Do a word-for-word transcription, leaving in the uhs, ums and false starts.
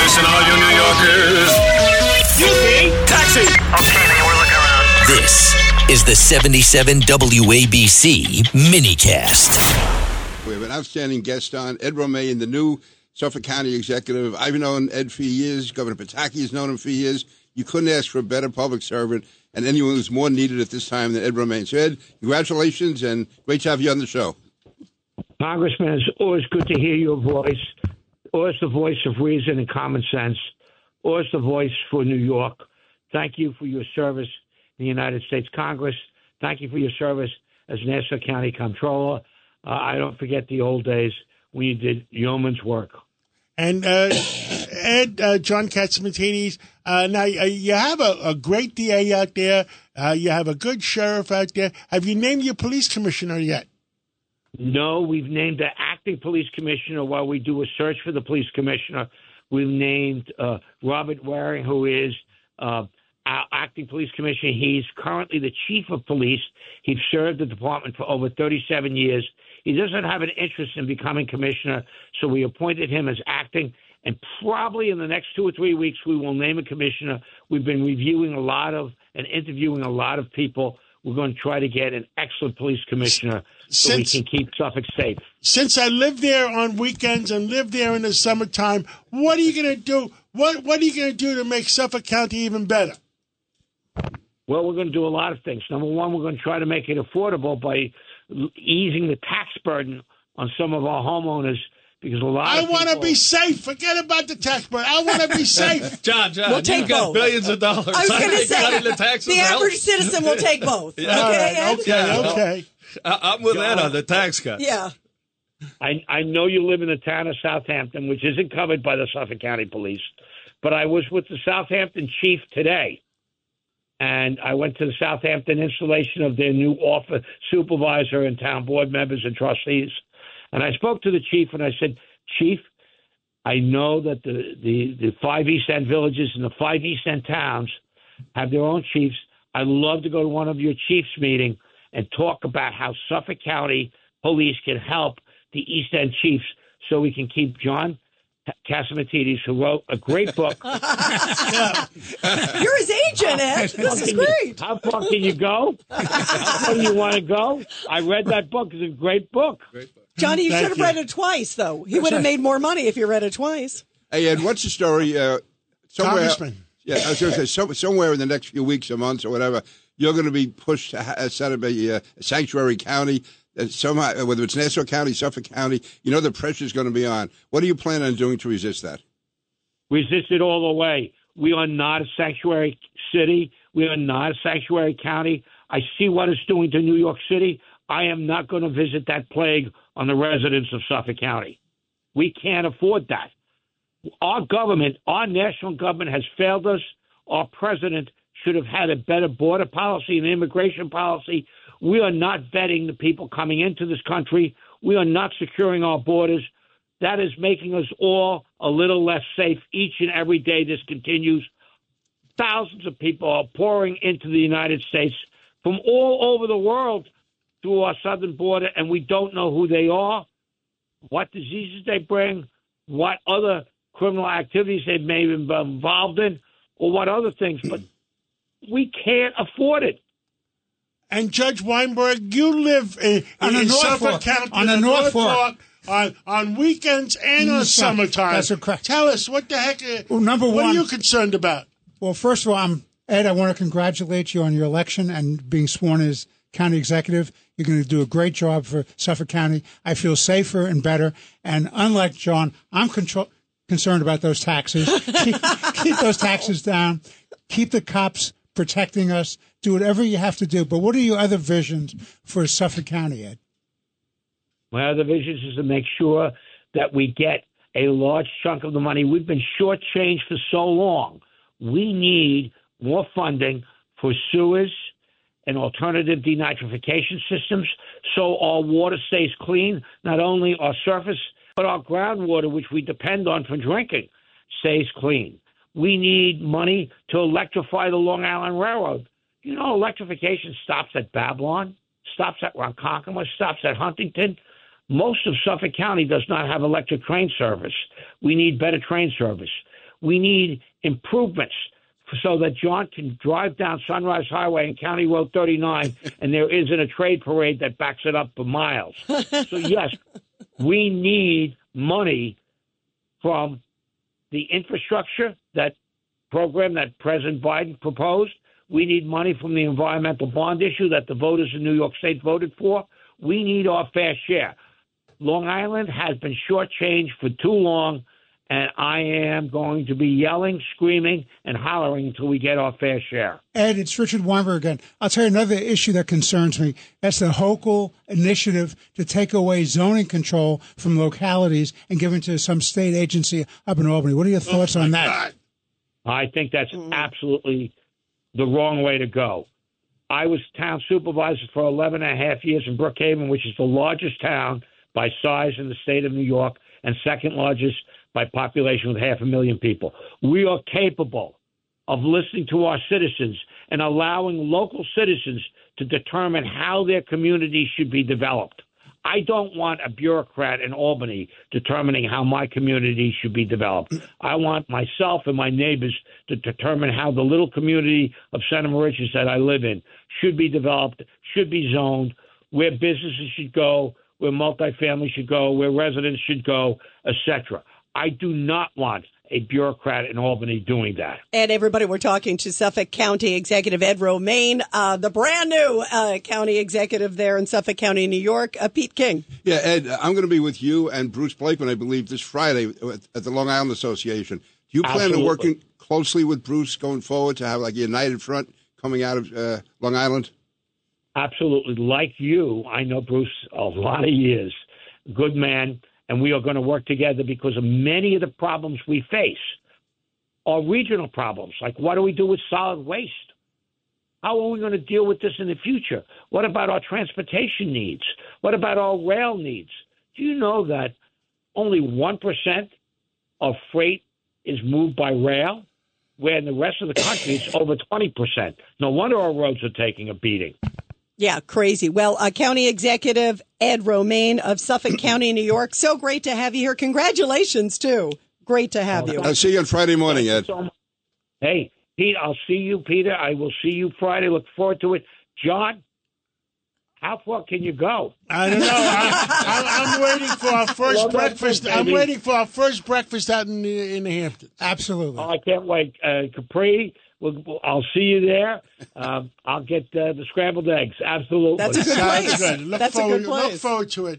Listen, all you New Yorkers. You see? Taxi! Okay, man, we're looking around. This is the seventy-seven W A B C minicast. We have an outstanding guest on, Ed Romaine, the new Suffolk County executive. I've known Ed for years. Governor Pataki has known him for years. You couldn't ask for a better public servant, and anyone who's more needed at this time than Ed Romaine. So, Ed, congratulations, and great to have you on the show. Congressman, it's always good to hear your voice. Always the voice of reason and common sense. Always the voice for New York. Thank you for your service in the United States Congress. Thank you for your service as Nassau County Comptroller. Uh, I don't forget the old days when you did yeoman's work. And uh, Ed, uh, John Katsimatidis, uh, now uh, you have a, a great D A out there. Uh, you have a good sheriff out there. Have you named your police commissioner yet? No, we've named the acting police commissioner. While we do a search for the police commissioner, we've named uh, Robert Waring, who is uh, our acting police commissioner. He's currently the chief of police. He's served the department for over thirty-seven years. He doesn't have an interest in becoming commissioner, so we appointed him as acting, and probably in the next two or three weeks we will name a commissioner. We've been reviewing a lot of and interviewing a lot of people. We're going to try to get an excellent police commissioner so since, we can keep Suffolk safe. Since I live there on weekends and live there in the summertime, what are you going to do? What What are you going to do to make Suffolk County even better? Well, we're going to do a lot of things. Number one, we're going to try to make it affordable by easing the tax burden on some of our homeowners, because a lot I of I want to be safe. Forget about the tax burden. I want to be safe. John, John, we'll take you've both. Got billions of dollars. I was going to say, the, taxes the average help. Citizen will take both. Yeah. Okay, right, okay, okay, okay. I, I'm with John, that on the tax cut. Yeah. I, I know you live in the town of Southampton, which isn't covered by the Suffolk County Police, but I was with the Southampton chief today. And I went to the Southampton installation of their new office supervisor and town board members and trustees. And I spoke to the chief and I said, Chief, I know that the, the, the five East End villages and the five East End towns have their own chiefs. I'd love to go to one of your chiefs meeting and talk about how Suffolk County Police can help the East End chiefs so we can keep John Katsimatidis, who wrote a great book. You're his agent, Ed. This is great. You, how far can you go? How far do you want to go? I read that book. It's a great book. Great book. Johnny, you Thank should have you. read it twice, though. He That's would have right. made more money if you read it twice. Hey, Ed, what's the story? Uh, somewhere, yeah, I was going to say, so, somewhere in the next few weeks or months or whatever, you're going to be pushed outside of a uh, sanctuary county. Somehow, whether it's Nassau County, Suffolk County, you know the pressure is going to be on. What do you plan on doing to resist that? Resist it all the way. We are not a sanctuary city. We are not a sanctuary county. I see what it's doing to New York City. I am not going to visit that plague on the residents of Suffolk County. We can't afford that. Our government, our national government has failed us. Our president should have had a better border policy and immigration policy. We are not vetting the people coming into this country. We are not securing our borders. That is making us all a little less safe each and every day this continues. Thousands of people are pouring into the United States from all over the world through our southern border, and we don't know who they are, what diseases they bring, what other criminal activities they may have been involved in, or what other things. But we can't afford it. And Judge Weinberg, you live in, in, in Suffolk County, on the North Fork, on, on weekends and on summertime. That's correct. Tell us, what the heck, well, number what one, are you concerned about? Well, first of all, I'm, Ed, I want to congratulate you on your election and being sworn as county executive. You're going to do a great job for Suffolk County. I feel safer and better. And unlike John, I'm control, concerned about those taxes. keep, keep those taxes down. Keep the cops protecting us. Do whatever you have to do. But what are your other visions for Suffolk County, Ed? My other visions is to make sure that we get a large chunk of the money. We've been shortchanged for so long. We need more funding for sewers and alternative denitrification systems so our water stays clean, not only our surface, but our groundwater, which we depend on for drinking, stays clean. We need money to electrify the Long Island Railroad. You know, electrification stops at Babylon, stops at Ronkonkoma, stops at Huntington. Most of Suffolk County does not have electric train service. We need better train service. We need improvements so that John can drive down Sunrise Highway and County Road thirty-nine, and there isn't a trade parade that backs it up for miles. So, yes, we need money from the infrastructure, that program that President Biden proposed. We need money from the environmental bond issue that the voters in New York State voted for. We need our fair share. Long Island has been shortchanged for too long, and I am going to be yelling, screaming, and hollering until we get our fair share. Ed, it's Richard Weinberg again. I'll tell you another issue that concerns me. That's the Hochul initiative to take away zoning control from localities and give it to some state agency up in Albany. What are your thoughts oh on that? God. I think that's absolutely the wrong way to go. I was town supervisor for eleven and a half years in Brookhaven, which is the largest town by size in the state of New York and second largest by population with half a million people. We are capable of listening to our citizens and allowing local citizens to determine how their community should be developed. I don't want a bureaucrat in Albany determining how my community should be developed. I want myself and my neighbors to determine how the little community of Center Moriches that I live in should be developed, should be zoned, where businesses should go, where multifamily should go, where residents should go, et cetera. I do not want a bureaucrat in Albany doing that. And everybody, we're talking to Suffolk County Executive Ed Romaine, uh, the brand new uh, county executive there in Suffolk County, New York, uh, Pete King. Yeah, Ed, I'm going to be with you and Bruce Blakeman, I believe, this Friday at the Long Island Association. Do you plan Absolutely. on working closely with Bruce going forward to have like a united front coming out of uh, Long Island? Absolutely. Like you, I know Bruce a lot of years. Good man. And we are going to work together because of many of the problems we face are regional problems. Like, what do we do with solid waste? How are we going to deal with this in the future? What about our transportation needs? What about our rail needs? Do you know that only one percent of freight is moved by rail, where in the rest of the country it's over twenty percent? No wonder our roads are taking a beating. Yeah, crazy. Well, uh, County Executive Ed Romaine of Suffolk County, New York. So great to have you here. Congratulations, too. Great to have well, you. I'll see you on Friday morning, Ed. Hey, Pete, I'll see you, Peter. I will see you Friday. Look forward to it. John, how far can you go? I don't know. I, I, I'm waiting for our first well, breakfast. Good, I'm waiting for our first breakfast out in the, in the Hamptons. Absolutely. Oh, I can't wait. Uh, Capri. We'll, I'll see you there. Um, I'll get uh, the scrambled eggs. Absolutely. That's a good place. Good. Look, That's forward, a good place. Look forward to it.